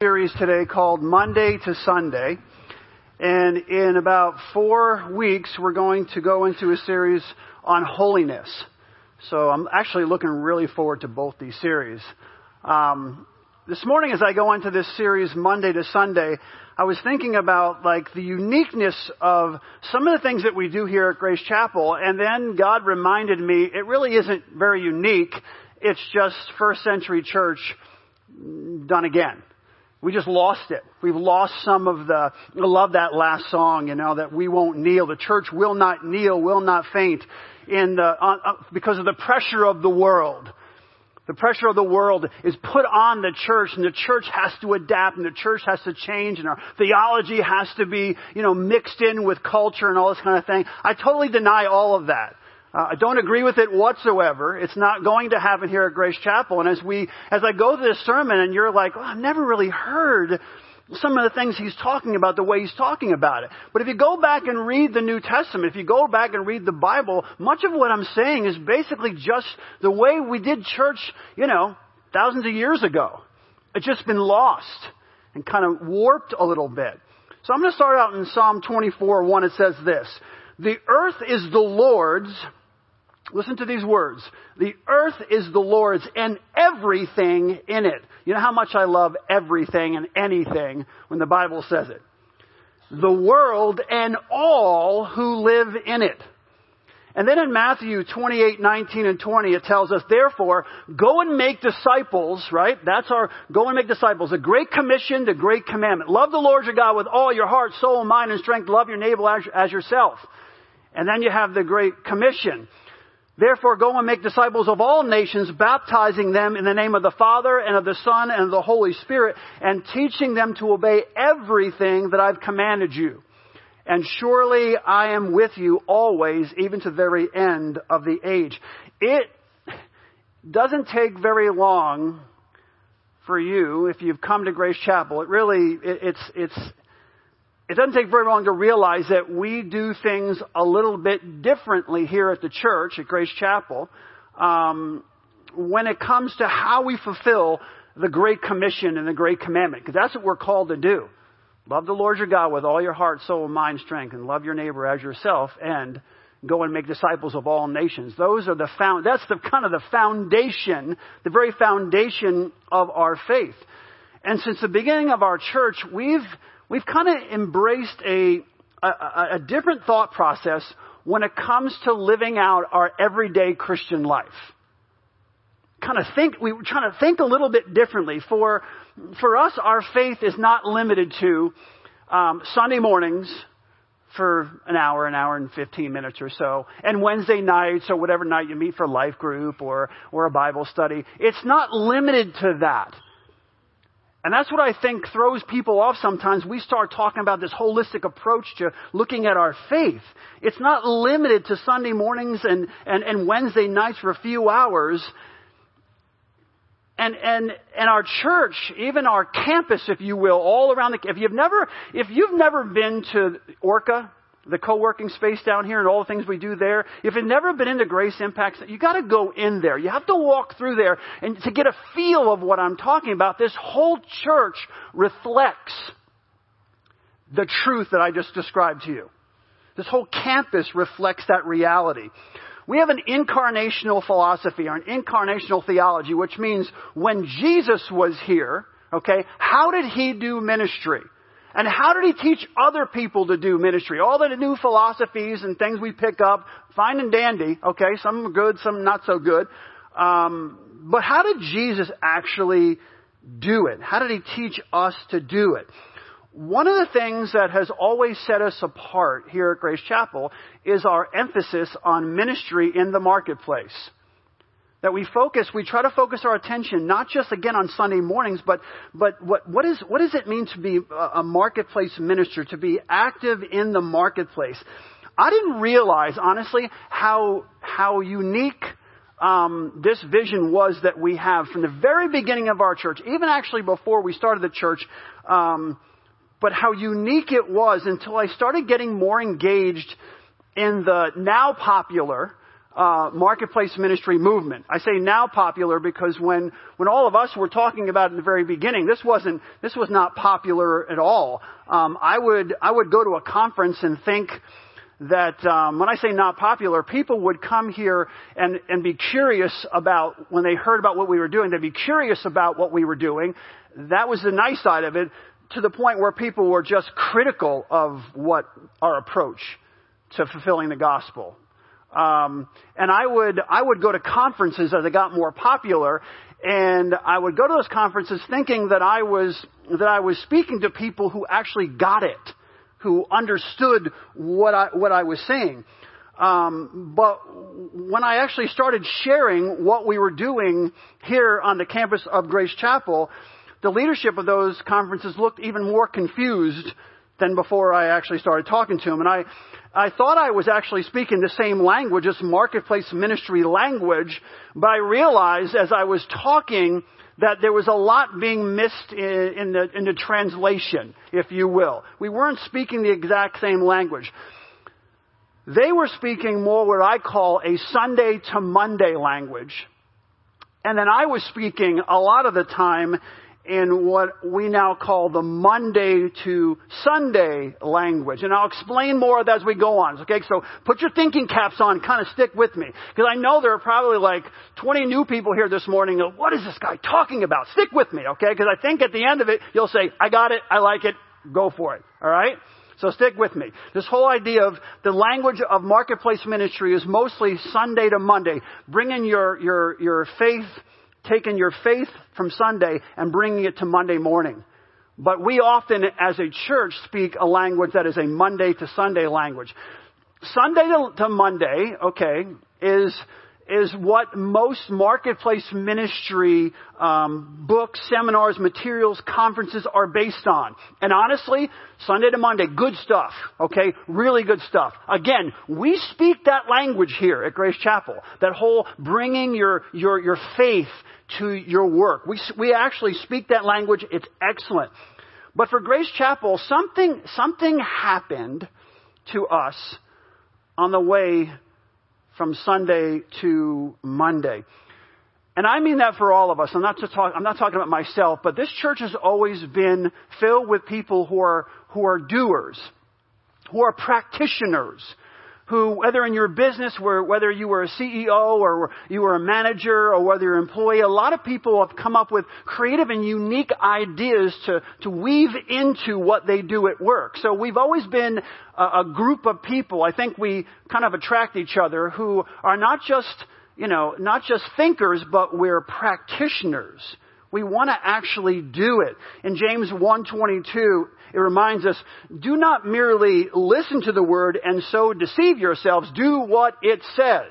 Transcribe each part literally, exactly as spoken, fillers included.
Series today called Monday to Sunday, and in about four weeks we're going to go into a series on holiness. So I'm actually looking really forward to both these series. Um, this morning, as I go into this series Monday to Sunday, I was thinking about like the uniqueness of some of the things that we do here at Grace Chapel, and then God reminded me it really isn't very unique. It's just first century church done again. We just lost it. We've lost some of the, I love that last song, you know, that we won't kneel. The church will not kneel, will not faint in the, uh, because of the pressure of the world. The pressure of the world is put on the church, and the church has to adapt, and the church has to change, and our theology has to be, you know, mixed in with culture and all this kind of thing. I totally deny all of that. Uh, I don't agree with it whatsoever. It's not going to happen here at Grace Chapel. And as we, as I go to this sermon and you're like, oh, I've never really heard some of the things he's talking about, the way he's talking about it. But if you go back and read the New Testament, if you go back and read the Bible, much of what I'm saying is basically just the way we did church, you know, thousands of years ago. It's just been lost and kind of warped a little bit. So I'm going to start out in Psalm twenty-four one. It says this, the earth is the Lord's. Listen to these words. The earth is the Lord's and everything in it. You know how much I love everything and anything when the Bible says it. The world and all who live in it. And then in Matthew twenty-eight nineteen and twenty, it tells us, therefore, go and make disciples, right? That's our, go and make disciples. A great commission, the great commandment. Love the Lord your God with all your heart, soul, mind, and strength. Love your neighbor as, as yourself. And then you have the great commission. Therefore, go and make disciples of all nations, baptizing them in the name of the Father and of the Son and of the Holy Spirit, and teaching them to obey everything that I've commanded you. And surely I am with you always, even to the very end of the age. It doesn't take very long for you, if you've come to Grace Chapel. It really, it, it's, it's, it doesn't take very long to realize that we do things a little bit differently here at the church, at Grace Chapel, um, when it comes to how we fulfill the Great Commission and the Great Commandment, because that's what we're called to do. Love the Lord your God with all your heart, soul, mind, strength, and love your neighbor as yourself, and go and make disciples of all nations. Those are the found, that's the kind of the foundation, the very foundation of our faith. And since the beginning of our church, we've We've kind of embraced a, a, a different thought process when it comes to living out our everyday Christian life. Kind of think, we were trying to think a little bit differently. For, for us, our faith is not limited to um, Sunday mornings for an hour, an hour and fifteen minutes or so, and Wednesday nights or whatever night you meet for life group or, or a Bible study. It's not limited to that. And that's what I think throws people off sometimes. We start talking about this holistic approach to looking at our faith. It's not limited to Sunday mornings and, and, and Wednesday nights for a few hours. And, and, and our church, even our campus, if you will, all around the, if you've never, if you've never been to Orca, the co-working space down here and all the things we do there, if you've never been into Grace Impacts, you got to go in there. You have to walk through there and to get a feel of what I'm talking about. This whole church reflects the truth that I just described to you. This whole campus reflects that reality. We have an incarnational philosophy or an incarnational theology, which means when Jesus was here, okay, how did he do ministry? And how did he teach other people to do ministry? All the new philosophies and things we pick up, fine and dandy, okay, some are good, some not so good. Um, but how did Jesus actually do it? How did he teach us to do it? One of the things that has always set us apart here at Grace Chapel is our emphasis on ministry in the marketplace. That we focus, we try to focus our attention not just again on Sunday mornings, but but what what is what does it mean to be a marketplace minister, to be active in the marketplace? I didn't realize honestly how how unique um, this vision was that we have from the very beginning of our church, even actually before we started the church. Um, but how unique it was until I started getting more engaged in the now popular uh, marketplace ministry movement. I say now popular because when, when all of us were talking about it in the very beginning, this wasn't, this was not popular at all. Um, I would, I would go to a conference and think that, um, when I say not popular, people would come here and, and be curious about, when they heard about what we were doing, they'd be curious about what we were doing. That was the nice side of it, to the point where people were just critical of what our approach to fulfilling the gospel. Um, and I would, I would go to conferences as it got more popular, and I would go to those conferences thinking that I was, that I was speaking to people who actually got it, who understood what I, what I was saying. Um, but when I actually started sharing what we were doing here on the campus of Grace Chapel, the leadership of those conferences looked even more confused than before I actually started talking to them. And I, I thought I was actually speaking the same language, this marketplace ministry language, but I realized as I was talking that there was a lot being missed in, in the, in the translation, if you will. We weren't speaking the exact same language. They were speaking more what I call a Sunday to Monday language. And then I was speaking a lot of the time in what we now call the Monday to Sunday language. And I'll explain more of that as we go on. Okay, so put your thinking caps on, kind of stick with me. Because I know there are probably like twenty new people here this morning. What is this guy talking about? Stick with me, okay? Because I think at the end of it, you'll say, I got it, I like it, go for it, all right? So stick with me. This whole idea of the language of marketplace ministry is mostly Sunday to Monday. Bringing your, your, your faith, taking your faith from Sunday and bringing it to Monday morning. But we often, as a church, speak a language that is a Monday to Sunday language. Sunday to Monday, okay, is is what most marketplace ministry um, books, seminars, materials, conferences are based on. And honestly, Sunday to Monday, good stuff, okay? Really good stuff. Again, we speak that language here at Grace Chapel, that whole bringing your your your faith to your work. We we actually speak that language. It's excellent. But for Grace Chapel, something something happened to us on the way from Sunday to Monday. And I mean that for all of us. I'm not to talk, I'm not talking about myself, but this church has always been filled with people who are, who are doers, who are practitioners, who, whether in your business, where, whether you were a C E O or you were a manager or whether you're an employee, a lot of people have come up with creative and unique ideas to, to weave into what they do at work. So we've always been a group of people, I think we kind of attract each other, who are not just, you know, not just thinkers, but we're practitioners. We want to actually do it. In James one twenty-two, it reminds us, do not merely listen to the word and so deceive yourselves. Do what it says.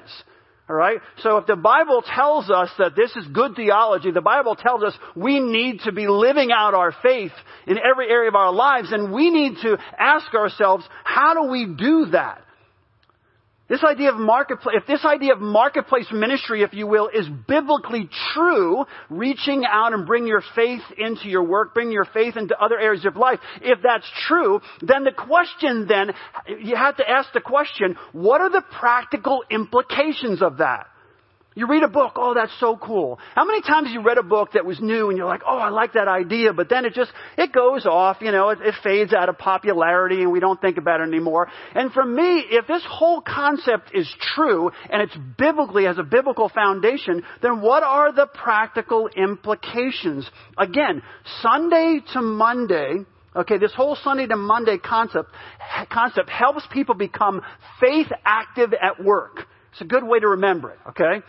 All right? So if the Bible tells us that this is good theology, the Bible tells us we need to be living out our faith in every area of our lives, and we need to ask ourselves, how do we do that? This idea of marketplace, if this idea of marketplace ministry, if you will, is biblically true, reaching out and bring your faith into your work, bring your faith into other areas of life. If that's true, then the question then, you have to ask the question, what are the practical implications of that? You read a book, oh, that's so cool. How many times have you read a book that was new and you're like, oh, I like that idea, but then it just, it goes off, you know, it, it fades out of popularity and we don't think about it anymore. And for me, if this whole concept is true and it's biblically, has a biblical foundation, then what are the practical implications? Again, Sunday to Monday, okay, this whole Sunday to Monday concept, concept helps people become faith active at work. It's a good way to remember it, okay?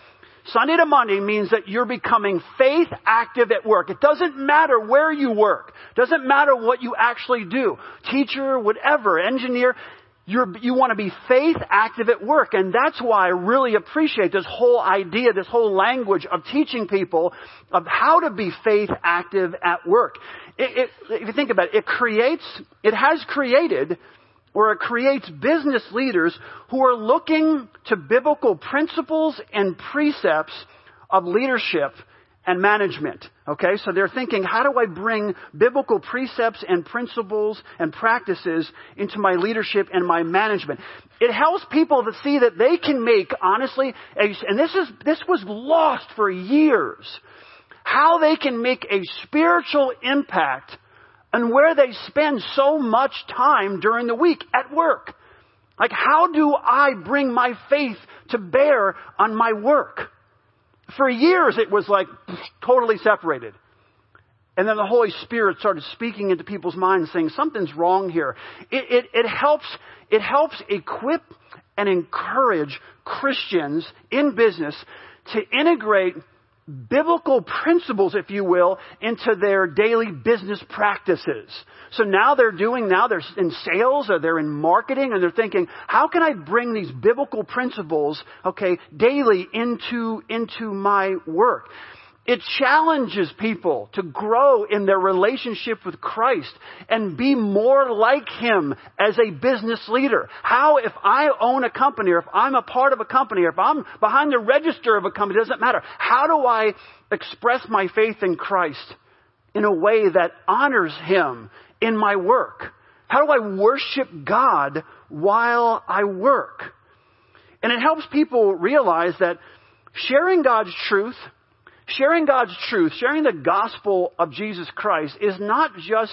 Sunday to Monday means that you're becoming faith active at work. It doesn't matter where you work. It doesn't matter what you actually do. Teacher, whatever, engineer, you're, you want to be faith active at work. And that's why I really appreciate this whole idea, this whole language of teaching people of how to be faith active at work. It, it, if you think about it, it creates, it has created... or it creates business leaders who are looking to biblical principles and precepts of leadership and management. Okay, so they're thinking, how do I bring biblical precepts and principles and practices into my leadership and my management? It helps people to see that they can make, honestly, and this is this was lost for years, how they can make a spiritual impact and where they spend so much time during the week at work. Like, how do I bring my faith to bear on my work? For years, it was like totally separated. And then the Holy Spirit started speaking into people's minds saying, something's wrong here. It, it, it helps, it helps equip and encourage Christians in business to integrate biblical principles, if you will, into their daily business practices. So now they're doing, now they're in sales or they're in marketing and they're thinking, how can I bring these biblical principles, okay, daily into, into my work? It challenges people to grow in their relationship with Christ and be more like Him as a business leader. How, if I own a company or if I'm a part of a company or if I'm behind the register of a company, it doesn't matter. How do I express my faith in Christ in a way that honors Him in my work? How do I worship God while I work? And it helps people realize that sharing God's truth Sharing God's truth, sharing the gospel of Jesus Christ is not just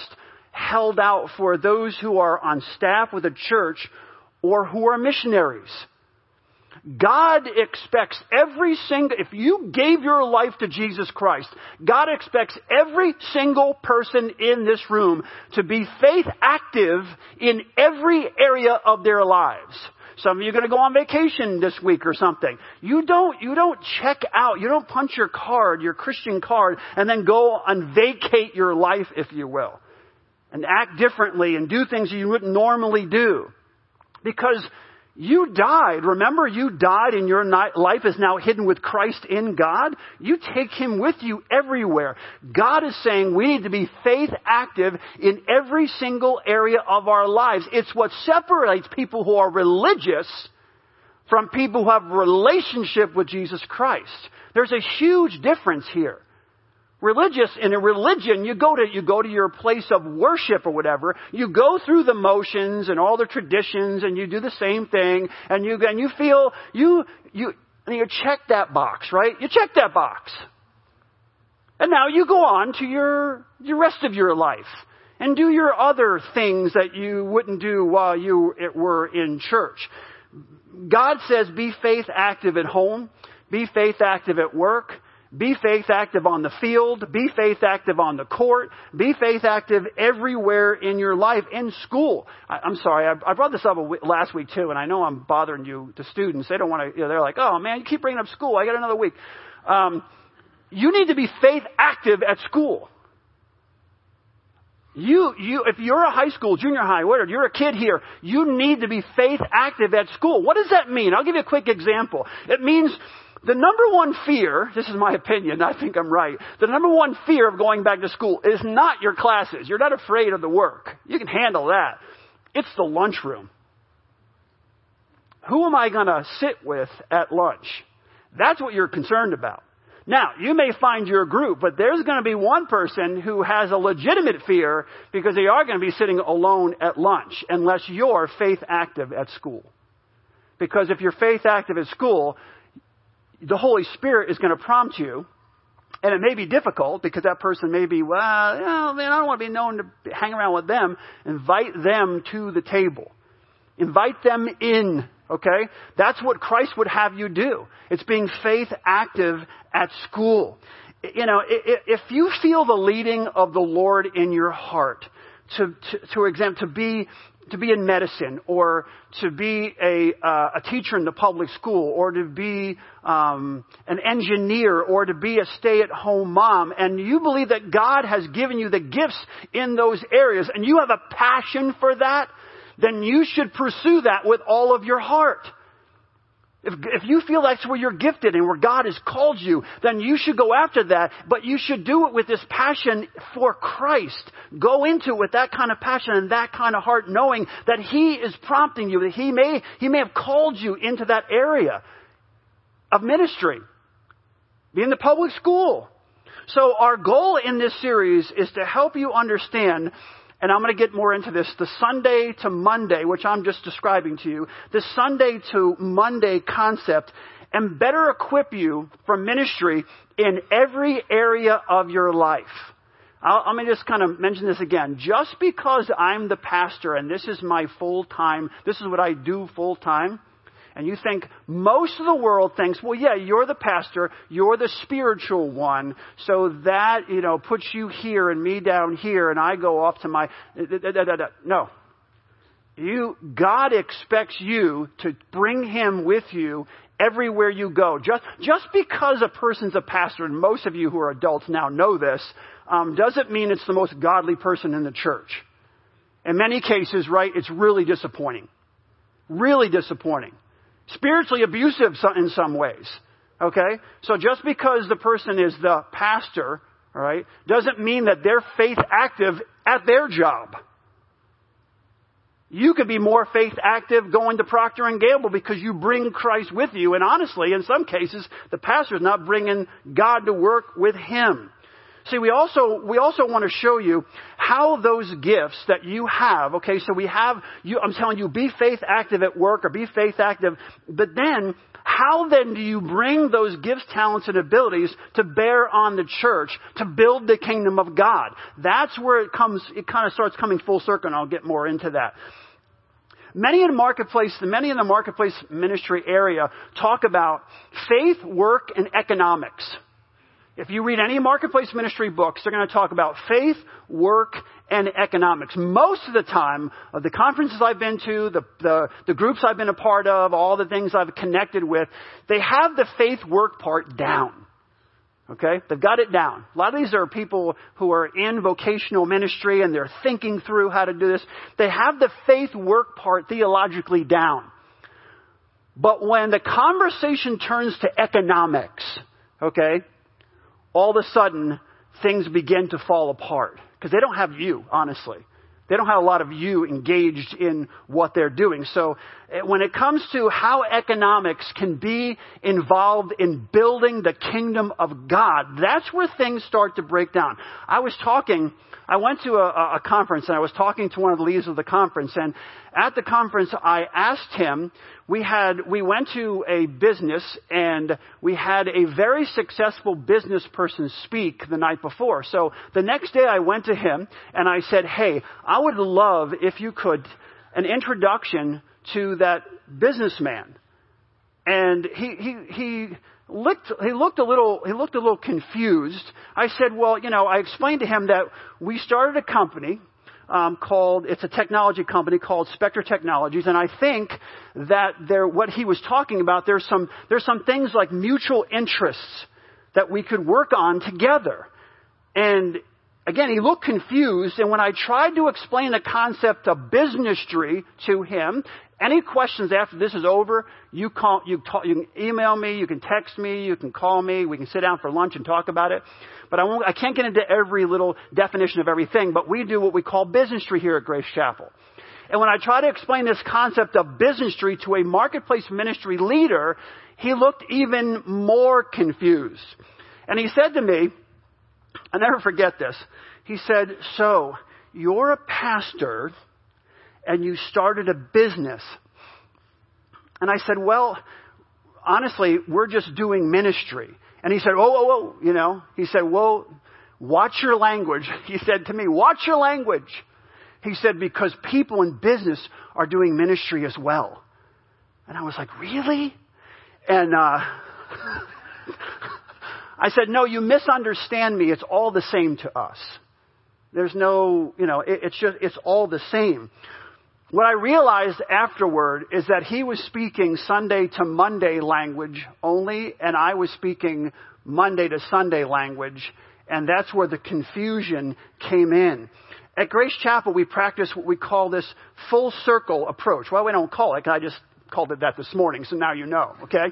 held out for those who are on staff with a church or who are missionaries. God expects every single, if you gave your life to Jesus Christ, God expects every single person in this room to be faith active in every area of their lives. Some of you are going to go on vacation this week or something. You don't, you don't check out, you don't punch your card, your Christian card, and then go and vacate your life, if you will, and act differently and do things you wouldn't normally do. Because you died. Remember, you died and your life is now hidden with Christ in God. You take Him with you everywhere. God is saying we need to be faith active in every single area of our lives. It's what separates people who are religious from people who have a relationship with Jesus Christ. There's a huge difference here. Religious, in a religion, you go to, you go to your place of worship or whatever. You go through the motions and all the traditions and you do the same thing and you, and you feel, you, you, and you check that box, right? You check that box. And now you go on to your, the rest of your life and do your other things that you wouldn't do while you were in church. God says be faith active at home, be faith active at work. Be faith active on the field. Be faith active on the court. Be faith active everywhere in your life, in school. I, I'm sorry, I, I brought this up a w- last week too, and I know I'm bothering you, the students. They don't want to, you know, they're like, oh man, you keep bringing up school. I got another week. Um, you need to be faith active at school. You, you, if you're a high school, junior high, whatever, you're a kid here, you need to be faith active at school. What does that mean? I'll give you a quick example. It means the number one fear, this is my opinion, I think I'm right, the number one fear of going back to school is not your classes. You're not afraid of the work. You can handle that. It's the lunchroom. Who am I going to sit with at lunch? That's what you're concerned about. Now, you may find your group, but there's going to be one person who has a legitimate fear because they are going to be sitting alone at lunch unless you're faith active at school. Because if you're faith active at school, the Holy Spirit is going to prompt you, and it may be difficult because that person may be, well, oh, man, I don't want to be known to hang around with them. Invite them to the table. Invite them in, okay? That's what Christ would have you do. It's being faith active at school. You know, if you feel the leading of the Lord in your heart to, to, to exempt, to be to be in medicine or to be a, uh, a teacher in the public school or to be um, an engineer or to be a stay-at-home mom. And you believe that God has given you the gifts in those areas and you have a passion for that, then you should pursue that with all of your heart. If, if you feel that's where you're gifted and where God has called you, then you should go after that. But you should do it with this passion for Christ. Go into it with that kind of passion and that kind of heart, knowing that He is prompting you, that He may, He may have called you into that area of ministry. Be in the public school. So our goal in this series is to help you understand, and I'm going to get more into this, the Sunday to Monday, which I'm just describing to you, the Sunday to Monday concept, and better equip you for ministry in every area of your life. I'll, I'm going to just kind of mention this again. Just because I'm the pastor and this is my full time, this is what I do full time, and you think most of the world thinks, well, yeah, you're the pastor, you're the spiritual one, so that, you know, puts you here and me down here and I go off to my... No. You, God expects you to bring him with you everywhere you go. Just, just because a person's a pastor, and most of you who are adults now know this, um, doesn't mean it's the most godly person in the church. In many cases, right, it's really disappointing. Really disappointing. Spiritually abusive in some ways, okay? So just because the person is the pastor, all right, doesn't mean that they're faith active at their job. You could be more faith active going to Procter and Gamble because you bring Christ with you. And honestly, in some cases, the pastor is not bringing God to work with him. See, we also, we also want to show you how those gifts that you have, okay, so we have, you, I'm telling you, be faith active at work or be faith active, but then, how then do you bring those gifts, talents, and abilities to bear on the church to build the kingdom of God? That's where it comes, it kind of starts coming full circle, and I'll get more into that. Many in the marketplace, many in the marketplace ministry area talk about faith, work, and economics. If you read any marketplace ministry books, they're going to talk about faith, work, and economics. Most of the time, of the conferences I've been to, the, the, the groups I've been a part of, all the things I've connected with, they have the faith work part down. Okay? They've got it down. A lot of these are people who are in vocational ministry and they're thinking through how to do this. They have the faith work part theologically down. But when the conversation turns to economics, okay, all of a sudden, things begin to fall apart because they don't have you, honestly. They don't have a lot of you engaged in what they're doing. So when it comes to how economics can be involved in building the kingdom of God, that's where things start to break down. I was talking, I went to a, a conference and I was talking to one of the leaders of the conference, and at the conference I asked him, we had, we went to a business and we had a very successful business person speak the night before. So the next day I went to him and I said, hey, I would love if you could an introduction to that businessman. And he, he, he, Looked, he looked a little, he looked a little confused. I said, well, you know, I explained to him that we started a company, um, called, it's a technology company called Spectre Technologies. And I think that there, what he was talking about, there's some, there's some things like mutual interests that we could work on together. And again, he looked confused. And when I tried to explain the concept of businessry to him, any questions after this is over, you call, you, talk, you can email me, you can text me, you can call me, we can sit down for lunch and talk about it. But I won't, I can't get into every little definition of everything, but we do what we call businessry here at Grace Chapel. And when I try to explain this concept of businessry to a marketplace ministry leader, he looked even more confused. And he said to me, I'll never forget this, he said, so you're a pastor and you started a business. And I said, well, honestly, we're just doing ministry. And he said, oh, oh, oh, you know, he said, well, watch your language. He said to me, watch your language. He said, because people in business are doing ministry as well. And I was like, really? And uh, I said, no, you misunderstand me. It's all the same to us. There's no, you know, it, it's just, it's all the same. What I realized afterward is that he was speaking Sunday to Monday language only, and I was speaking Monday to Sunday language, and that's where the confusion came in. At Grace Chapel, we practice what we call this full circle approach. Well, we don't call it, I just called it that this morning, so now you know, okay?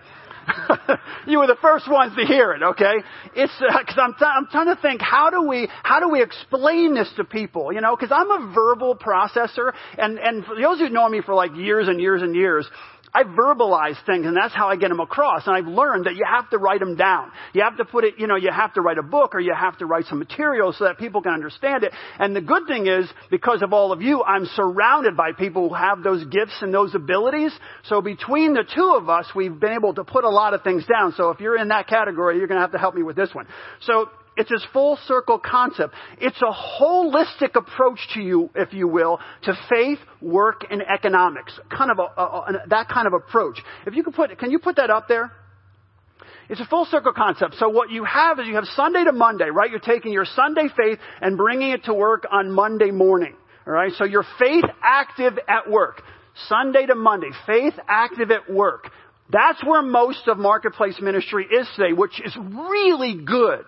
You were the first ones to hear it, okay? It's because uh, I'm, th- I'm trying to think, how do we how do we explain this to people, you know? Because I'm a verbal processor, and, and for those who know me for like years and years and years, I verbalize things, and that's how I get them across. And I've learned that you have to write them down. You have to put it, you know, you have to write a book or you have to write some material so that people can understand it. And the good thing is, because of all of you, I'm surrounded by people who have those gifts and those abilities. So between the two of us, we've been able to put a lot of things down. So if you're in that category, you're going to have to help me with this one. So it's this full circle concept. It's a holistic approach to you, if you will, to faith, work, and economics. Kind of a, a, a that kind of approach. If you could put, can you put that up there? It's a full circle concept. So what you have is you have Sunday to Monday, right? You're taking your Sunday faith and bringing it to work on Monday morning. All right. So your faith active at work. Sunday to Monday, faith active at work. That's where most of marketplace ministry is today, which is really good.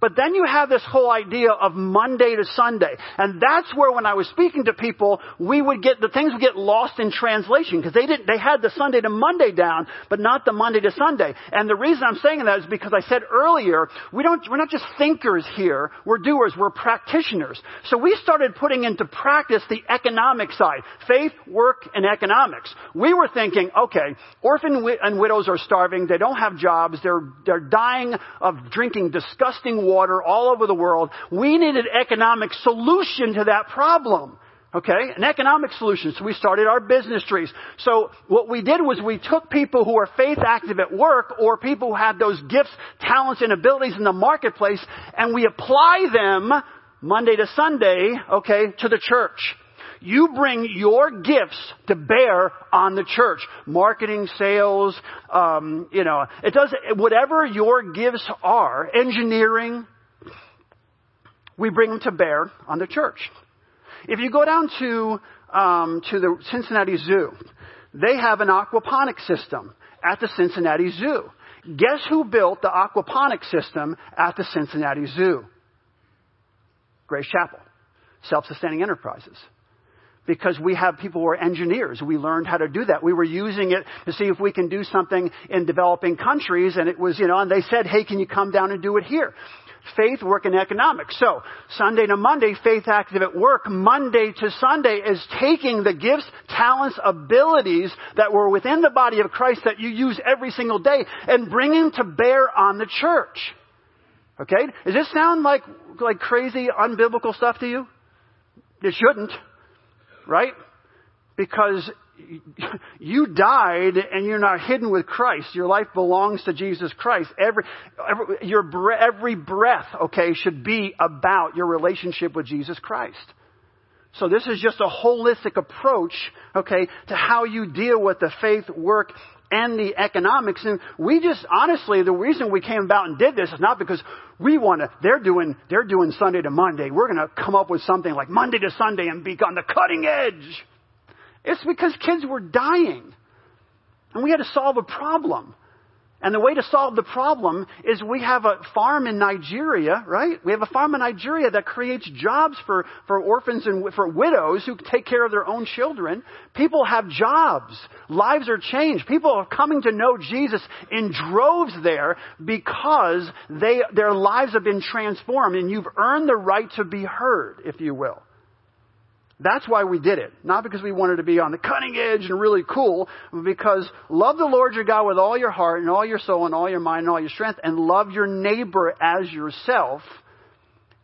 But then you have this whole idea of Monday to Sunday. And that's where when I was speaking to people, we would get, the things would get lost in translation because they didn't, they had the Sunday to Monday down, but not the Monday to Sunday. And the reason I'm saying that is because I said earlier, we don't, we're not just thinkers here, we're doers, we're practitioners. So we started putting into practice the economic side, faith, work, and economics. We were thinking, okay, orphan and widows are starving, they don't have jobs, they're, they're dying of drinking disgusting water. Water all over the world. We need an economic solution to that problem. Okay? An economic solution. So we started our business trees. So what we did was we took people who are faith active at work or people who have those gifts, talents, and abilities in the marketplace, and we apply them Monday to Sunday, okay, to the church. You bring your gifts to bear on the church. Marketing, sales, um, you know, it does, whatever your gifts are, engineering, we bring them to bear on the church. If you go down to, um, to the Cincinnati Zoo, they have an aquaponic system at the Cincinnati Zoo. Guess who built the aquaponic system at the Cincinnati Zoo? Grace Chapel, Self-Sustaining Enterprises. Because we have people who are engineers. We learned how to do that. We were using it to see if we can do something in developing countries. And it was, you know, and they said, hey, can you come down and do it here? Faith, work, and economics. So Sunday to Monday, faith active at work. Monday to Sunday is taking the gifts, talents, abilities that were within the body of Christ that you use every single day and bringing to bear on the church. Okay? Does this sound like, like crazy, unbiblical stuff to you? It shouldn't. Right? Because you died and you're not hidden with Christ. Your life belongs to Jesus Christ. Every, every, your bre- every breath, okay, should be about your relationship with Jesus Christ. So this is just a holistic approach, okay, to how you deal with the faith, work, and the economics. And we just, honestly, the reason we came about and did this is not because we want to, they're doing, they're doing Sunday to Monday. We're going to come up with something like Monday to Sunday and be on the cutting edge. It's because kids were dying and we had to solve a problem. And the way to solve the problem is we have a farm in Nigeria, right? We have a farm in Nigeria that creates jobs for, for orphans and for widows who take care of their own children. People have jobs. Lives are changed. People are coming to know Jesus in droves there because they, their lives have been transformed and you've earned the right to be heard, if you will. That's why we did it. Not because we wanted to be on the cutting edge and really cool, but because love the Lord your God with all your heart and all your soul and all your mind and all your strength, and love your neighbor as yourself,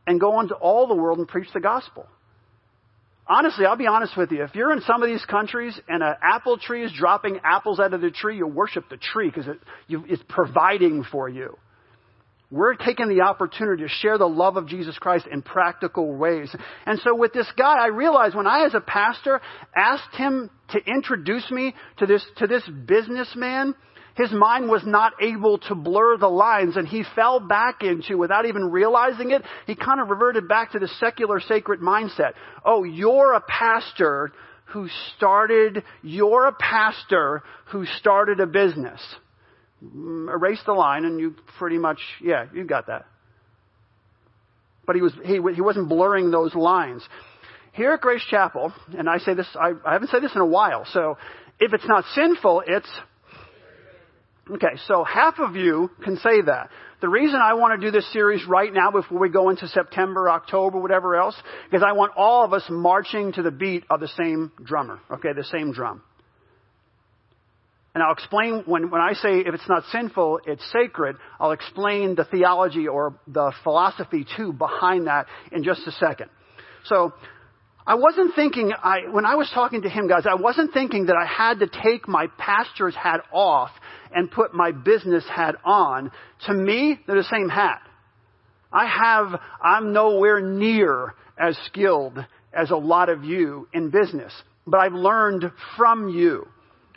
and go into all the world and preach the gospel. Honestly, I'll be honest with you. If you're in some of these countries and an apple tree is dropping apples out of the tree, you worship the tree because it, you, it's providing for you. We're taking the opportunity to share the love of Jesus Christ in practical ways. And so with this guy, I realized when I, as a pastor, asked him to introduce me to this, to this businessman, his mind was not able to blur the lines, and he fell back into, without even realizing it, he kind of reverted back to the secular sacred mindset. Oh, you're a pastor who started, you're a pastor who started a business. Erase the line and you pretty much, yeah, you got that. But he was he he wasn't blurring those lines. Here at Grace Chapel, and I say this, I, I haven't said this in a while, so If it's not sinful, it's... Okay, so half of you can say that. The reason I want to do this series right now before we go into September, October, whatever else, is I want all of us marching to the beat of the same drummer, okay, the same drum. And I'll explain, when, when I say if it's not sinful, it's sacred, I'll explain the theology or the philosophy, too, behind that in just a second. So I wasn't thinking, I, when I was talking to him, guys, I wasn't thinking that I had to take my pastor's hat off and put my business hat on. To me, they're the same hat. I have, I'm nowhere near as skilled as a lot of you in business, but I've learned from you.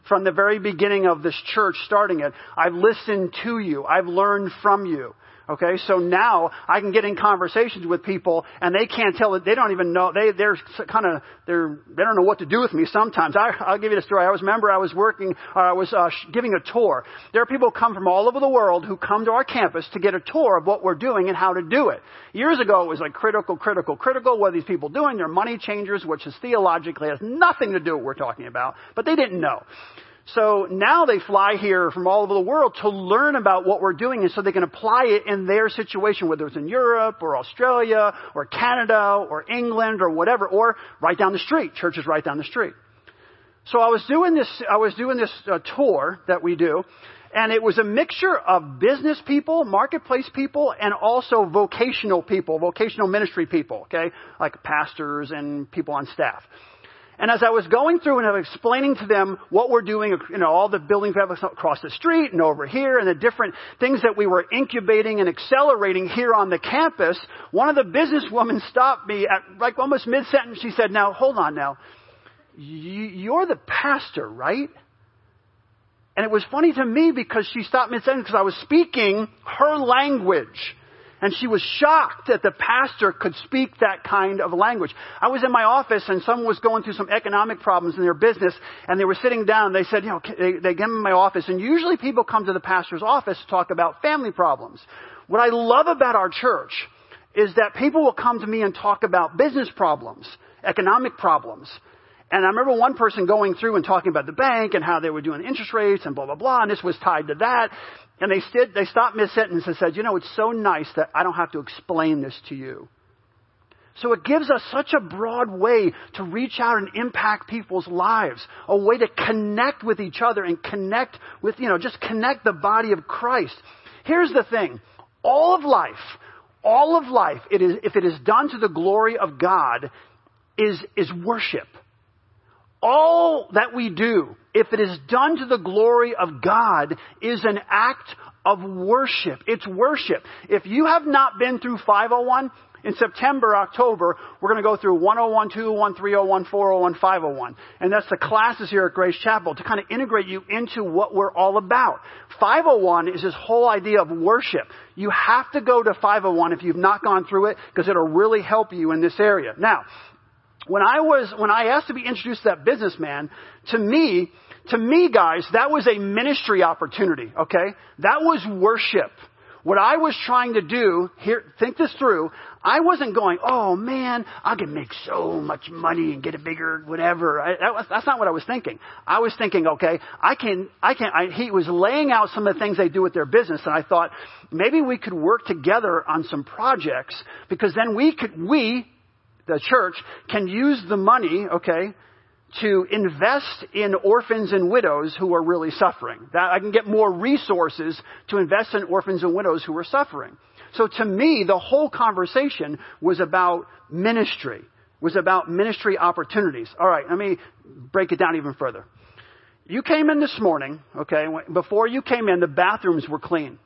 From the very beginning of this church, starting it, I've listened to you. I've learned from you. Okay, so now I can get in conversations with people, and they can't tell it. They don't even know. They they're kind of they're they don't know what to do with me sometimes. I, I'll give you the story. I was remember I was working. Uh, I was uh, giving a tour. There are people who come from all over the world who come to our campus to get a tour of what we're doing and how to do it. Years ago, it was like critical, critical, critical. What are these people doing? They're money changers, which is theologically has nothing to do with what we're talking about, but they didn't know. So now they fly here from all over the world to learn about what we're doing, and so they can apply it in their situation, whether it's in Europe or Australia or Canada or England or whatever, or right down the street, churches right down the street. So I was doing this, I was doing this uh, tour that we do, and it was a mixture of business people, marketplace people, and also vocational people, vocational ministry people, okay, like pastors and people on staff. And as I was going through and I was explaining to them what we're doing, you know, all the buildings across the street and over here and the different things that we were incubating and accelerating here on the campus, one of the businesswomen stopped me at like almost mid-sentence. She said, now, hold on now. You're the pastor, right? And it was funny to me because she stopped mid-sentence because I was speaking her language. And she was shocked that the pastor could speak that kind of language. I was in my office, and someone was going through some economic problems in their business, and they were sitting down. They said, you know, they, they came in my office, and usually people come to the pastor's office to talk about family problems. What I love about our church is that people will come to me and talk about business problems, economic problems. And I remember one person going through and talking about the bank and how they were doing interest rates and blah, blah, blah, and this was tied to that. And they, stood, they stopped mid-sentence and said, you know, it's so nice that I don't have to explain this to you. So it gives us such a broad way to reach out and impact people's lives, a way to connect with each other and connect with, you know, just connect the body of Christ. Here's the thing. All of life, all of life, it is, if it is done to the glory of God, is is worship. All that we do, if it is done to the glory of God, is an act of worship. It's worship. If you have not been through five oh one, in September, October, we're going to go through one oh one, two oh one, three oh one, four oh one, five oh one. And that's the classes here at Grace Chapel to kind of integrate you into what we're all about. five oh one is this whole idea of worship. You have to go to five oh one if you've not gone through it because it'll really help you in this area. Now, When I was, when I asked to be introduced to that businessman, to me, to me guys, that was a ministry opportunity, okay? That was worship. What I was trying to do, here, think this through, I wasn't going, oh man, I can make so much money and get a bigger whatever. I, that was, that's not what I was thinking. I was thinking, okay, I can, I can, I, he was laying out some of the things they do with their business, and I thought, maybe we could work together on some projects, because then we could, we, the church can use the money, okay, to invest in orphans and widows who are really suffering. That I can get more resources to invest in orphans and widows who are suffering. So to me, the whole conversation was about ministry, was about ministry opportunities. All right, let me break it down even further. You came in this morning, okay, before you came in, the bathrooms were clean,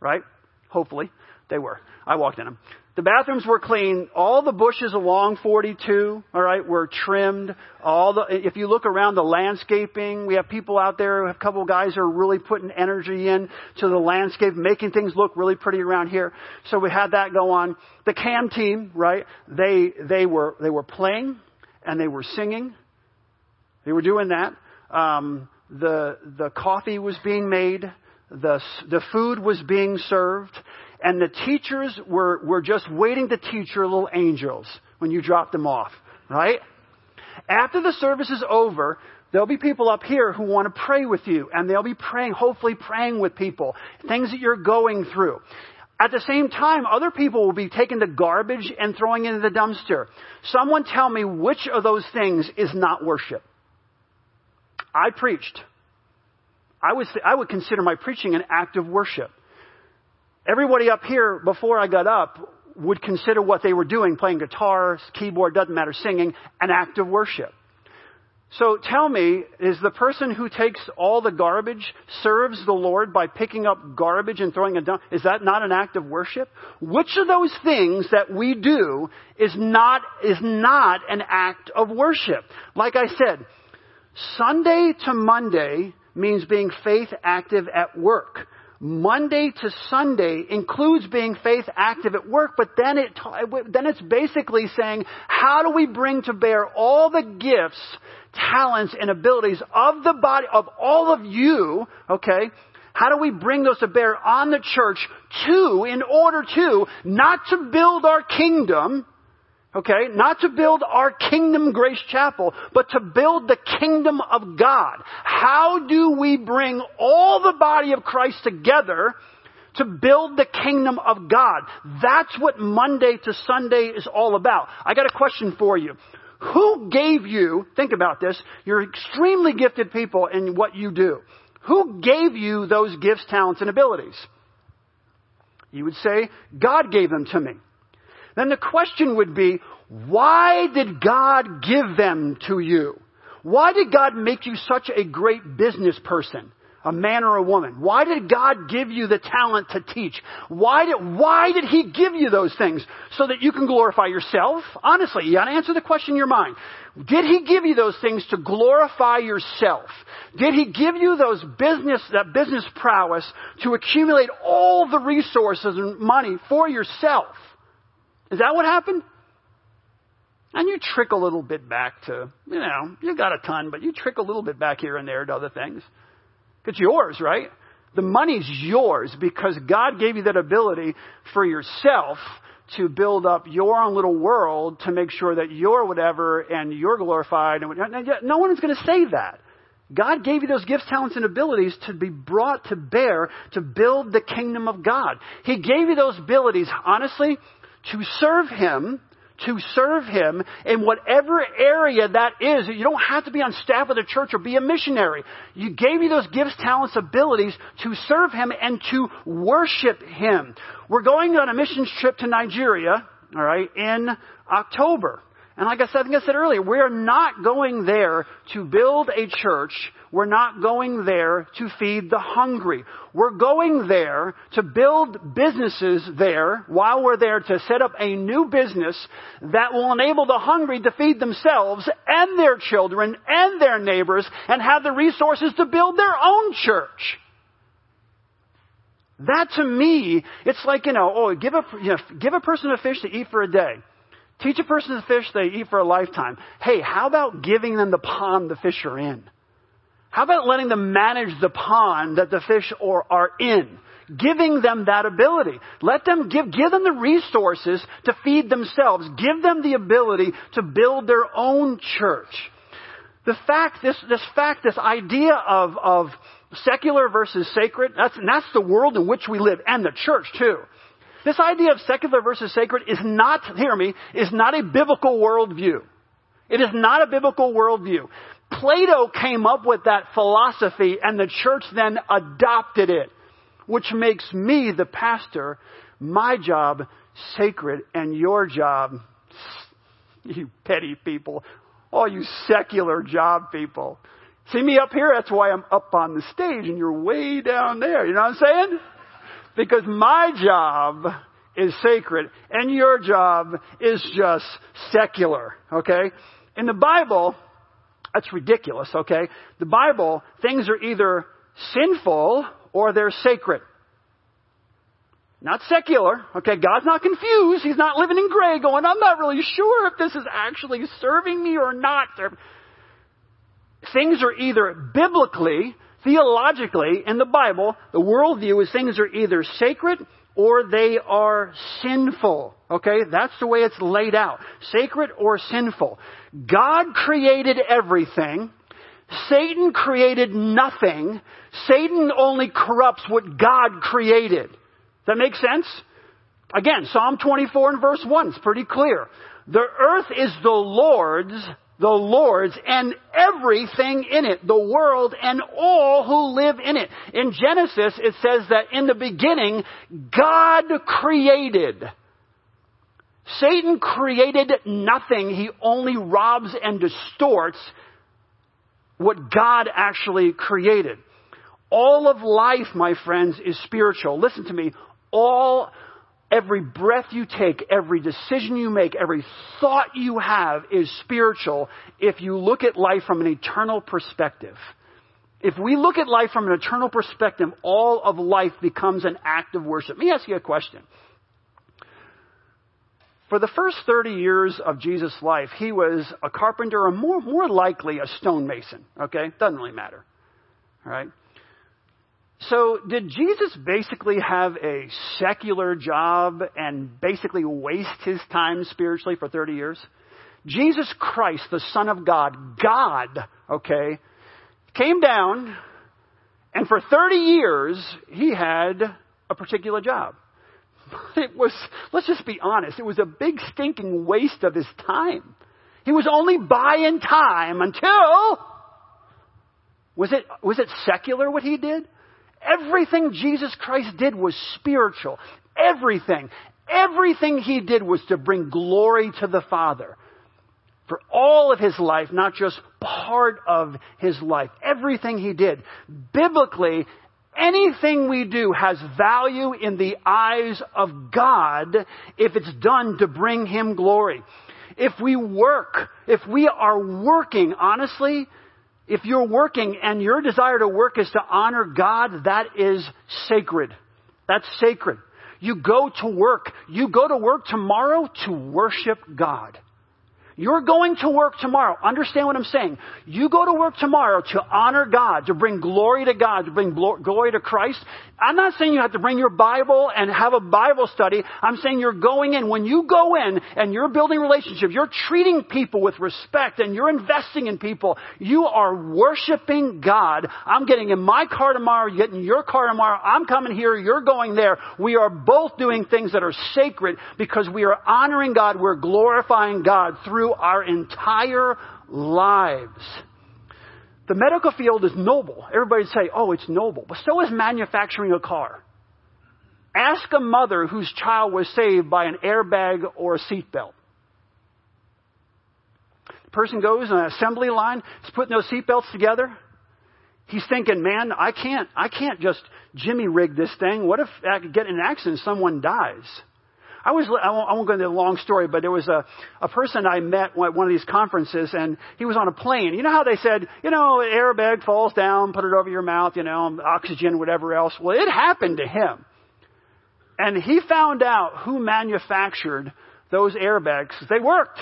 right? Hopefully. They were. I walked in them. The bathrooms were clean. All the bushes along forty-two, all right, were trimmed. All the, if you look around the landscaping, we have people out there, a couple guys are really putting energy in to the landscape, making things look really pretty around here. So we had that go on. The CAM team, right, they, they were, they were playing and they were singing. They were doing that. Um, the, the coffee was being made. The, the food was being served. And the teachers were, were just waiting to teach your little angels when you dropped them off, right? After the service is over, There'll be people up here who want to pray with you, and they'll be praying, hopefully praying with people, things that you're going through. At the same time, other people will be taking the garbage and throwing it into the dumpster. Someone tell me which of those things is not worship. I preached. I would, I would consider my preaching an act of worship. Everybody up here, before I got up, would consider what they were doing, playing guitar, keyboard, doesn't matter, singing, an act of worship. So tell me, is the person who takes all the garbage, serves the Lord by picking up garbage and throwing it down, is that not an act of worship? Which of those things that we do is not, is not an act of worship? Like I said, Sunday to Monday means being faith active at work. Monday to Sunday includes being faith active at work, but then it then it's basically saying, how do we bring to bear all the gifts, talents, and abilities of the body, of all of you, okay? How do we bring those to bear on the church to, in order to, not to build our kingdom, okay, not to build our kingdom, Grace Chapel, but to build the kingdom of God. How do we bring all the body of Christ together to build the kingdom of God? That's what Monday to Sunday is all about. I got a question for you. Who gave you, think about this, you're extremely gifted people in what you do. Who gave you those gifts, talents, and abilities? You would say, God gave them to me. Then the question would be, why did God give them to you? Why did God make you such a great business person, a man or a woman? Why did God give you the talent to teach? Why did, why did he give you those things? So that you can glorify yourself? Honestly, you got to answer the question in your mind. Did he give you those things to glorify yourself? Did he give you those business, that business prowess to accumulate all the resources and money for yourself? Is that what happened? And you trick a little bit back to, you know, you got a ton, but you trick a little bit back here and there to other things. It's yours, right? The money's yours because God gave you that ability for yourself to build up your own little world to make sure that you're whatever and you're glorified. And no one is going to say that. God gave you those gifts, talents, and abilities to be brought to bear to build the kingdom of God. He gave you those abilities, honestly, to serve him, to serve him in whatever area that is. You don't have to be on staff of the church or be a missionary. You gave me those gifts, talents, abilities to serve him and to worship him. We're going on a missions trip to Nigeria, all right, in October. And like I said, I think I said earlier, we're not going there to build a church. We're not going there to feed the hungry. We're going there to build businesses there while we're there to set up a new business that will enable the hungry to feed themselves and their children and their neighbors and have the resources to build their own church. That to me, it's like, you know, oh, give a, you know, give a person a fish to eat for a day. Teach a person to fish, they eat for a lifetime. Hey, how about giving them the pond the fish are in? How about letting them manage the pond that the fish or are in? Giving them that ability. Let them give, give them the resources to feed themselves. Give them the ability to build their own church. The fact, this, this fact, this idea of, of secular versus sacred, that's, and that's the world in which we live and the church too. This idea of secular versus sacred is not, hear me, is not a biblical worldview. It is not a biblical worldview. Plato came up with that philosophy and the church then adopted it, which makes me, the pastor, my job sacred and your job, you petty people, all you secular job people. See me up here, that's why I'm up on the stage and you're way down there, you know what I'm saying? Because my job is sacred and your job is just secular, okay? In the Bible, that's ridiculous, okay? The Bible, things are either sinful or they're sacred. Not secular, okay? God's not confused. He's not living in gray going, I'm not really sure if this is actually serving me or not. Things are either biblically, theologically, in the Bible, the worldview is things are either sacred or they are sinful. Okay? That's the way it's laid out. Sacred or sinful. God created everything. Satan created nothing. Satan only corrupts what God created. Does that make sense? Again, Psalm twenty-four and verse one, it's pretty clear. The earth is the Lord's, the Lord's, and everything in it, the world and all who live in it. In Genesis, it says that in the beginning, God created. Satan created nothing. He only robs and distorts what God actually created. All of life, my friends, is spiritual. Listen to me. All Every breath you take, every decision you make, every thought you have is spiritual if you look at life from an eternal perspective. If we look at life from an eternal perspective, all of life becomes an act of worship. Let me ask you a question. For the first thirty years of Jesus' life, he was a carpenter or more, more likely a stonemason. Okay? Doesn't really matter. All right? So did Jesus basically have a secular job and basically waste his time spiritually for thirty years? Jesus Christ, the Son of God, God, okay, came down, and for thirty years, he had a particular job. It was, let's just be honest, it was a big stinking waste of his time. He was only buying time until, was it, was it secular what he did? Everything Jesus Christ did was spiritual. Everything. Everything he did was to bring glory to the Father. For all of his life, not just part of his life. Everything he did. Biblically, anything we do has value in the eyes of God if it's done to bring him glory. If we work, if we are working, honestly, if you're working and your desire to work is to honor God, that is sacred. That's sacred. You go to work. You go to work tomorrow to worship God. You're going to work tomorrow. Understand what I'm saying. You go to work tomorrow to honor God, to bring glory to God, to bring glory to Christ. I'm not saying you have to bring your Bible and have a Bible study. I'm saying you're going in. When you go in and you're building relationships, you're treating people with respect and you're investing in people. You are worshiping God. I'm getting in my car tomorrow. You're getting in your car tomorrow. I'm coming here. You're going there. We are both doing things that are sacred because we are honoring God. We're glorifying God through our entire lives. The medical field is noble. Everybody say, oh, it's noble. But so is manufacturing a car. Ask a mother whose child was saved by an airbag or a seatbelt. The person goes on an assembly line, is putting those seatbelts together. He's thinking, man, I can't, I can't just jimmy rig this thing. What if I could get in an accident and someone dies? I was, I won't, I won't go into the long story, but there was a, a person I met at one of these conferences, and he was on a plane. You know how they said, you know, airbag falls down, put it over your mouth, you know, oxygen, whatever else. Well, it happened to him. And he found out who manufactured those airbags. They worked.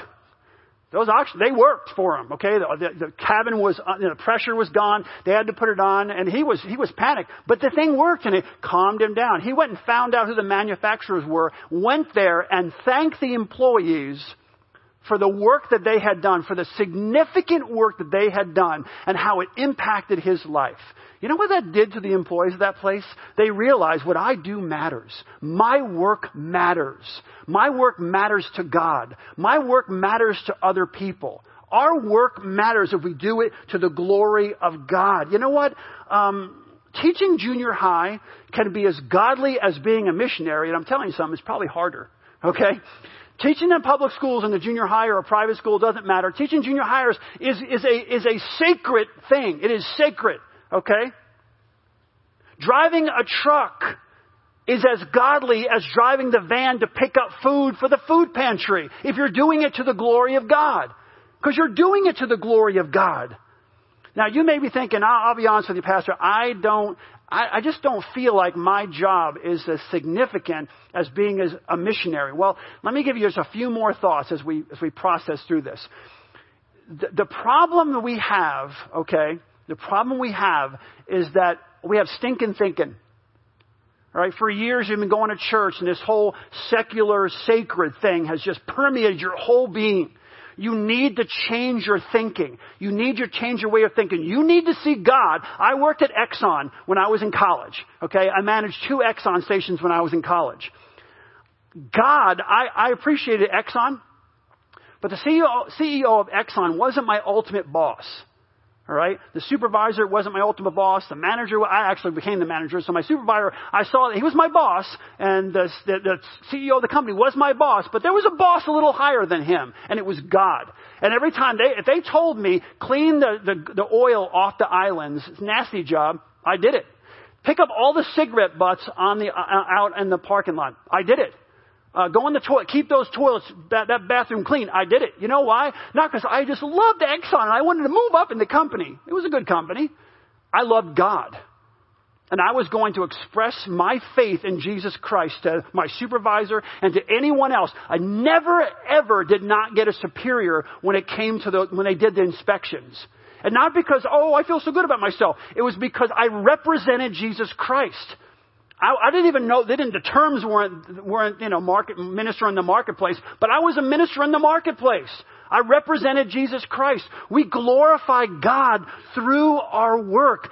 Those oxygen, they worked for him, okay? The, the, the cabin was, you know, the pressure was gone. They had to put it on, and he was, he was panicked. But the thing worked, and it calmed him down. He went and found out who the manufacturers were, went there, and thanked the employees for the work that they had done, for the significant work that they had done, and how it impacted his life. You know what that did to the employees of that place? They realized what I do matters. My work matters. My work matters to God. My work matters to other people. Our work matters if we do it to the glory of God. You know what? Um, teaching junior high can be as godly as being a missionary, and I'm telling you something, it's probably harder, okay? Teaching in public schools in the junior high or a private school doesn't matter. Teaching junior hires is, is a, is a sacred thing. It is sacred. Okay? Driving a truck is as godly as driving the van to pick up food for the food pantry. If you're doing it to the glory of God. Because you're doing it to the glory of God. Now you may be thinking, I'll, I'll be honest with you, Pastor, I don't, I, I just don't feel like my job is as significant as being as a missionary. Well, let me give you just a few more thoughts as we, as we process through this. The, the problem that we have, okay, the problem we have is that we have stinking thinking. All right, for years you've been going to church and this whole secular, sacred thing has just permeated your whole being. You need to change your thinking. You need to change your way of thinking. You need to see God. I worked at Exxon when I was in college. Okay, I managed two Exxon stations when I was in college. God, I, I appreciated Exxon, but the C E O, C E O of Exxon wasn't my ultimate boss. All right. The supervisor wasn't my ultimate boss. The manager, I actually became the manager. So my supervisor, I saw that he was my boss, and the, the, the C E O of the company was my boss. But there was a boss a little higher than him, and it was God. And every time they, if they told me, clean the, the, the oil off the islands, it's a nasty job, I did it. Pick up all the cigarette butts on the, uh, out in the parking lot, I did it. Uh, go in the toilet, keep those toilets, that, that bathroom clean. I did it. You know why? Not because I just loved Exxon and I wanted to move up in the company. It was a good company. I loved God. And I was going to express my faith in Jesus Christ to my supervisor and to anyone else. I never, ever did not get a superior when it came to the, when they did the inspections. And not because, oh, I feel so good about myself. It was because I represented Jesus Chrisst. I, I didn't even know, they didn't, the terms weren't, weren't, you know, market, minister in the marketplace, but I was a minister in the marketplace. I represented Jesus Christ. We glorify God through our work.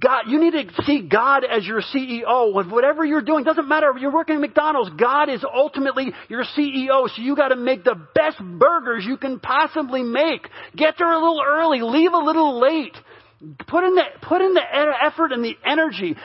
God, you need to see God as your C E O of whatever you're doing. Doesn't matter if you're working at McDonald's. God is ultimately your C E O. So you got to make the best burgers you can possibly make. Get there a little early. Leave a little late. Put in the, put in the effort and the energy.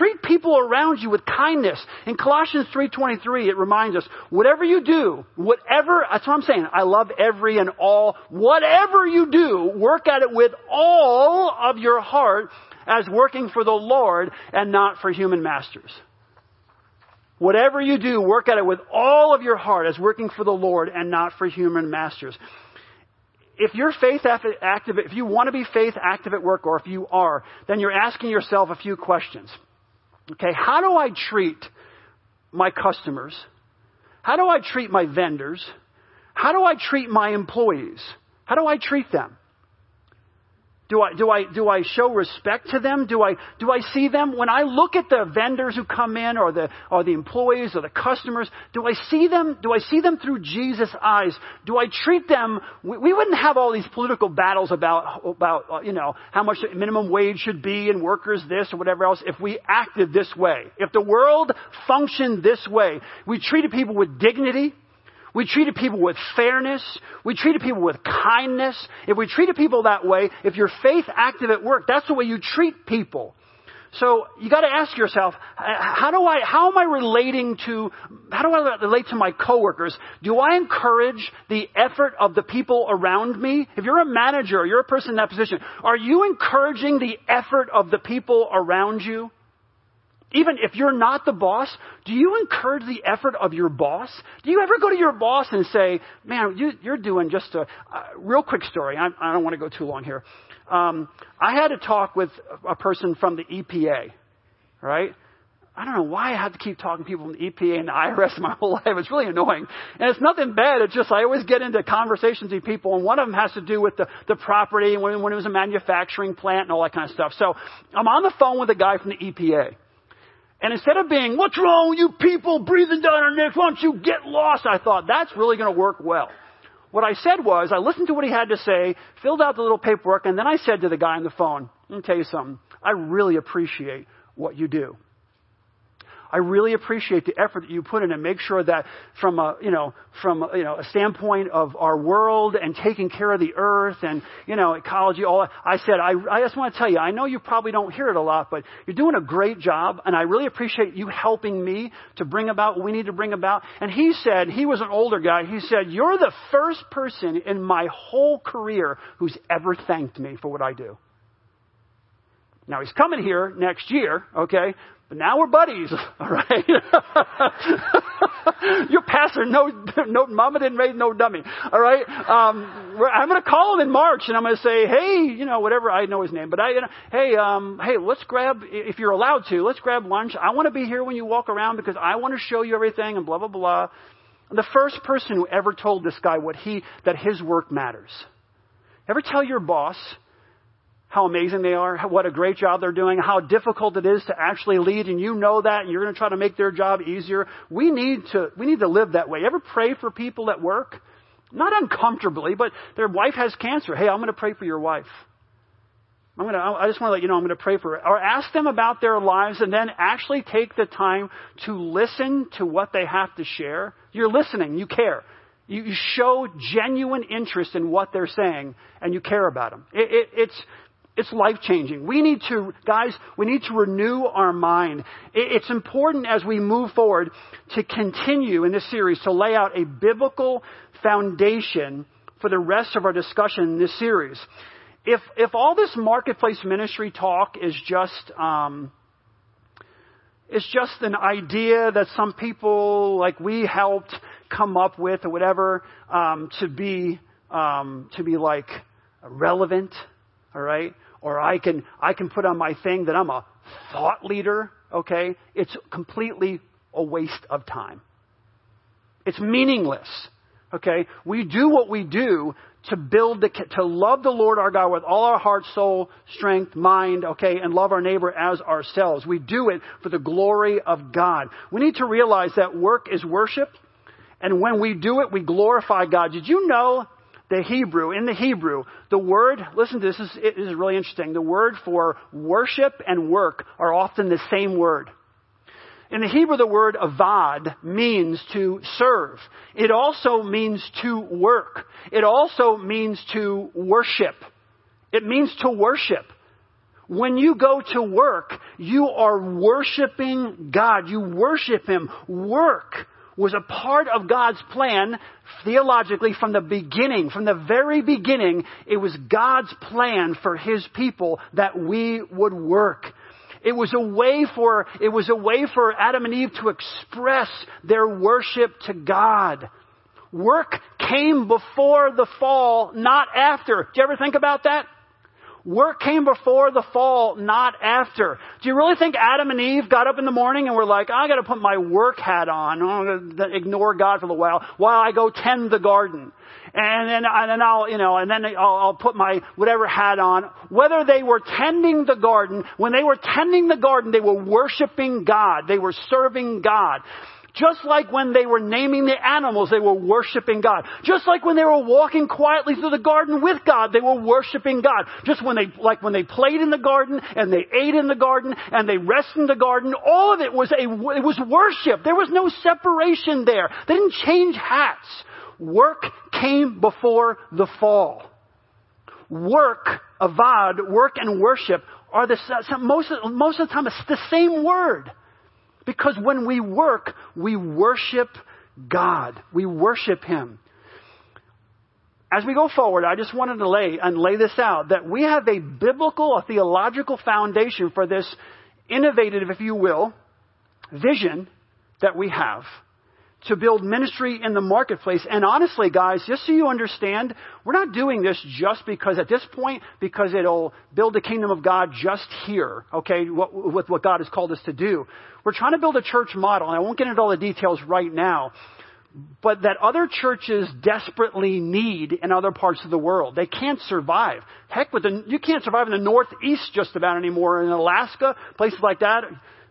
Treat people around you with kindness. In Colossians three twenty-three, it reminds us, whatever you do, whatever, that's what I'm saying, I love every and all, whatever you do, work at it with all of your heart as working for the Lord and not for human masters. Whatever you do, work at it with all of your heart as working for the Lord and not for human masters. If you're faith active, if you want to be faith active at work, or if you are, then you're asking yourself a few questions. Okay, how do I treat my customers? How do I treat my vendors? How do I treat my employees? How do I treat them? Do I, do I, do I show respect to them? Do I, do I see them? When I look at the vendors who come in, or the, or the employees or the customers, do I see them? Do I see them through Jesus' eyes? Do I treat them? We, we wouldn't have all these political battles about, about, you know, how much minimum wage should be and workers this or whatever else if we acted this way. If the world functioned this way, we treated people with dignity. We treated people with fairness. We treated people with kindness. If we treated people that way, if you're faith active at work, that's the way you treat people. So you got to ask yourself, how do I, how am I relating to, how do I relate to my coworkers? Do I encourage the effort of the people around me? If you're a manager or you're a person in that position, are you encouraging the effort of the people around you? Even if you're not the boss, do you encourage the effort of your boss? Do you ever go to your boss and say, man, you, you're doing just a uh, real quick story. I, I don't want to go too long here. Um, I had a talk with a person from the E P A, right? I don't know why I have to keep talking to people from the E P A and the I R S my whole life. It's really annoying. And it's nothing bad. It's just I always get into conversations with people, and one of them has to do with the, the property and when, when it was a manufacturing plant and all that kind of stuff. So I'm on the phone with a guy from the E P A. And instead of being, what's wrong with you people breathing down our necks? Why don't you get lost? I thought, that's really going to work well. What I said was, I listened to what he had to say, filled out the little paperwork, and then I said to the guy on the phone, let me tell you something. I really appreciate what you do. I really appreciate the effort that you put in and make sure that from a, you know, from a, you know, a standpoint of our world and taking care of the earth and, you know, ecology, all that. I said, I, I just want to tell you, I know you probably don't hear it a lot, but you're doing a great job. And I really appreciate you helping me to bring about what we need to bring about. And he said, he was an older guy. He said, you're the first person in my whole career who's ever thanked me for what I do. Now he's coming here next year, okay? But now we're buddies, all right? Your pastor, no, no, mama didn't raise no dummy, all right? Um, I'm going to call him in March, and I'm going to say, hey, you know, whatever, I know his name, but I, you know, hey, um, hey, let's grab, if you're allowed to, let's grab lunch. I want to be here when you walk around because I want to show you everything and blah, blah, blah. And the first person who ever told this guy what he, that his work matters. Ever tell your boss how amazing they are, what a great job they're doing, how difficult it is to actually lead, and you know that, and you're going to try to make their job easier. We need to, we need to live that way. Ever pray for people at work? Not uncomfortably, but their wife has cancer. Hey, I'm going to pray for your wife. I'm going to, I just want to let you know I'm going to pray for her. Or ask them about their lives and then actually take the time to listen to what they have to share. You're listening. You care. You, you show genuine interest in what they're saying and you care about them. It, it, it's, it's life-changing. We need to, guys, we need to renew our mind. It, it's important as we move forward to continue in this series to lay out a biblical foundation for the rest of our discussion in this series. If if all this marketplace ministry talk is just um, it's just an idea that some people like we helped come up with or whatever um, to be um, to be like relevant, all right? Or I can I can put on my thing that I'm a thought leader, okay? It's completely a waste of time. It's meaningless, okay? We do what we do to build the, to love the Lord our God with all our heart, soul, strength, mind, okay, and love our neighbor as ourselves. We do it for the glory of God. We need to realize that work is worship, and when we do it, we glorify God. Did you know the Hebrew, in the Hebrew, the word, listen to this, this is, it is really interesting. The word for worship and work are often the same word. In the Hebrew, the word avad means to serve. It also means to work. It also means to worship. It means to worship. When you go to work, you are worshiping God. You worship Him. Work was a part of God's plan theologically from the beginning. From the very beginning, it was God's plan for His people that we would work. It was a way for, it was a way for Adam and Eve to express their worship to God. Work came before the fall, not after. Do you ever think about that? Work came before the fall, not after. Do you really think Adam and Eve got up in the morning and were like, I got to put my work hat on. I'm going to ignore God for a while while I go tend the garden. And then, and then I'll, you know, and then I'll, I'll put my whatever hat on. Whether they were tending the garden, when they were tending the garden, they were worshiping God. They were serving God. Just like when they were naming the animals, they were worshiping God. Just like when they were walking quietly through the garden with God, they were worshiping God. Just when they, like when they played in the garden and they ate in the garden and they rested in the garden, all of it was a, it was worship. There was no separation there. They didn't change hats. Work came before the fall. Work, avad, work and worship are the, most of, most of the time it's the same word. Because when we work, we worship God. We worship Him. As we go forward, I just wanted to lay and lay this out, that we have a biblical, a theological foundation for this innovative, if you will, vision that we have to build ministry in the marketplace. And honestly, guys, just so you understand, we're not doing this just because at this point, because it'll build the kingdom of God just here, okay, what, with what God has called us to do. We're trying to build a church model, and I won't get into all the details right now, but that other churches desperately need in other parts of the world. They can't survive. Heck, with the, you can't survive in the Northeast just about anymore, in Alaska, places like that.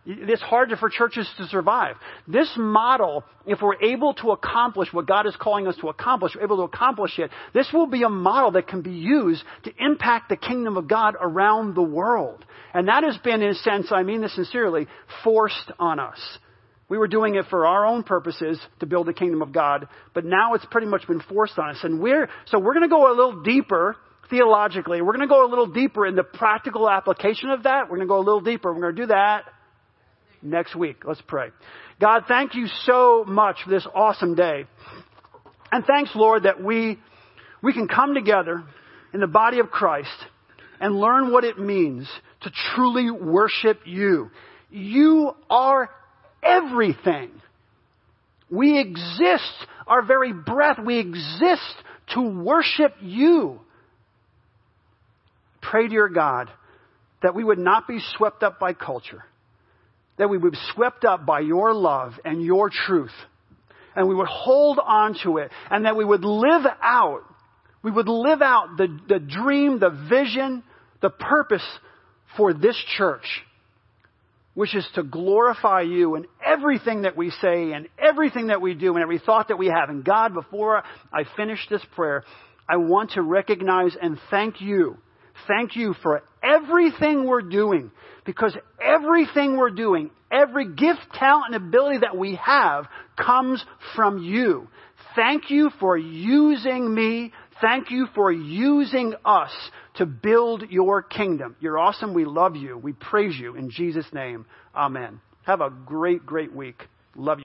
It's hard for churches to survive. This model, if we're able to accomplish what God is calling us to accomplish, we're able to accomplish it, this will be a model that can be used to impact the kingdom of God around the world. And that has been, in a sense, I mean this sincerely, forced on us. We were doing it for our own purposes to build the kingdom of God, but now it's pretty much been forced on us. And we're, so we're going to go a little deeper theologically. We're going to go a little deeper in the practical application of that. We're going to go a little deeper. We're going to do that next week. Let's pray. God, thank you so much for this awesome day. And thanks, Lord, that we we can come together in the body of Christ and learn what it means to truly worship you. You are everything. We exist, our very breath, we exist to worship you. Pray, dear God, that we would not be swept up by culture, that we would be swept up by your love and your truth, and we would hold on to it, and that we would live out, we would live out the, the dream, the vision, the purpose for this church. which is to glorify you in everything that we say and everything that we do and every thought that we have. And God, before I finish this prayer, I want to recognize and thank you. Thank you for everything we're doing, because everything we're doing, every gift, talent, and ability that we have comes from you. Thank you for using me. Thank you for using us to build your kingdom. You're awesome. We love you. We praise you. In Jesus' name, amen. Have a great, great week. Love you.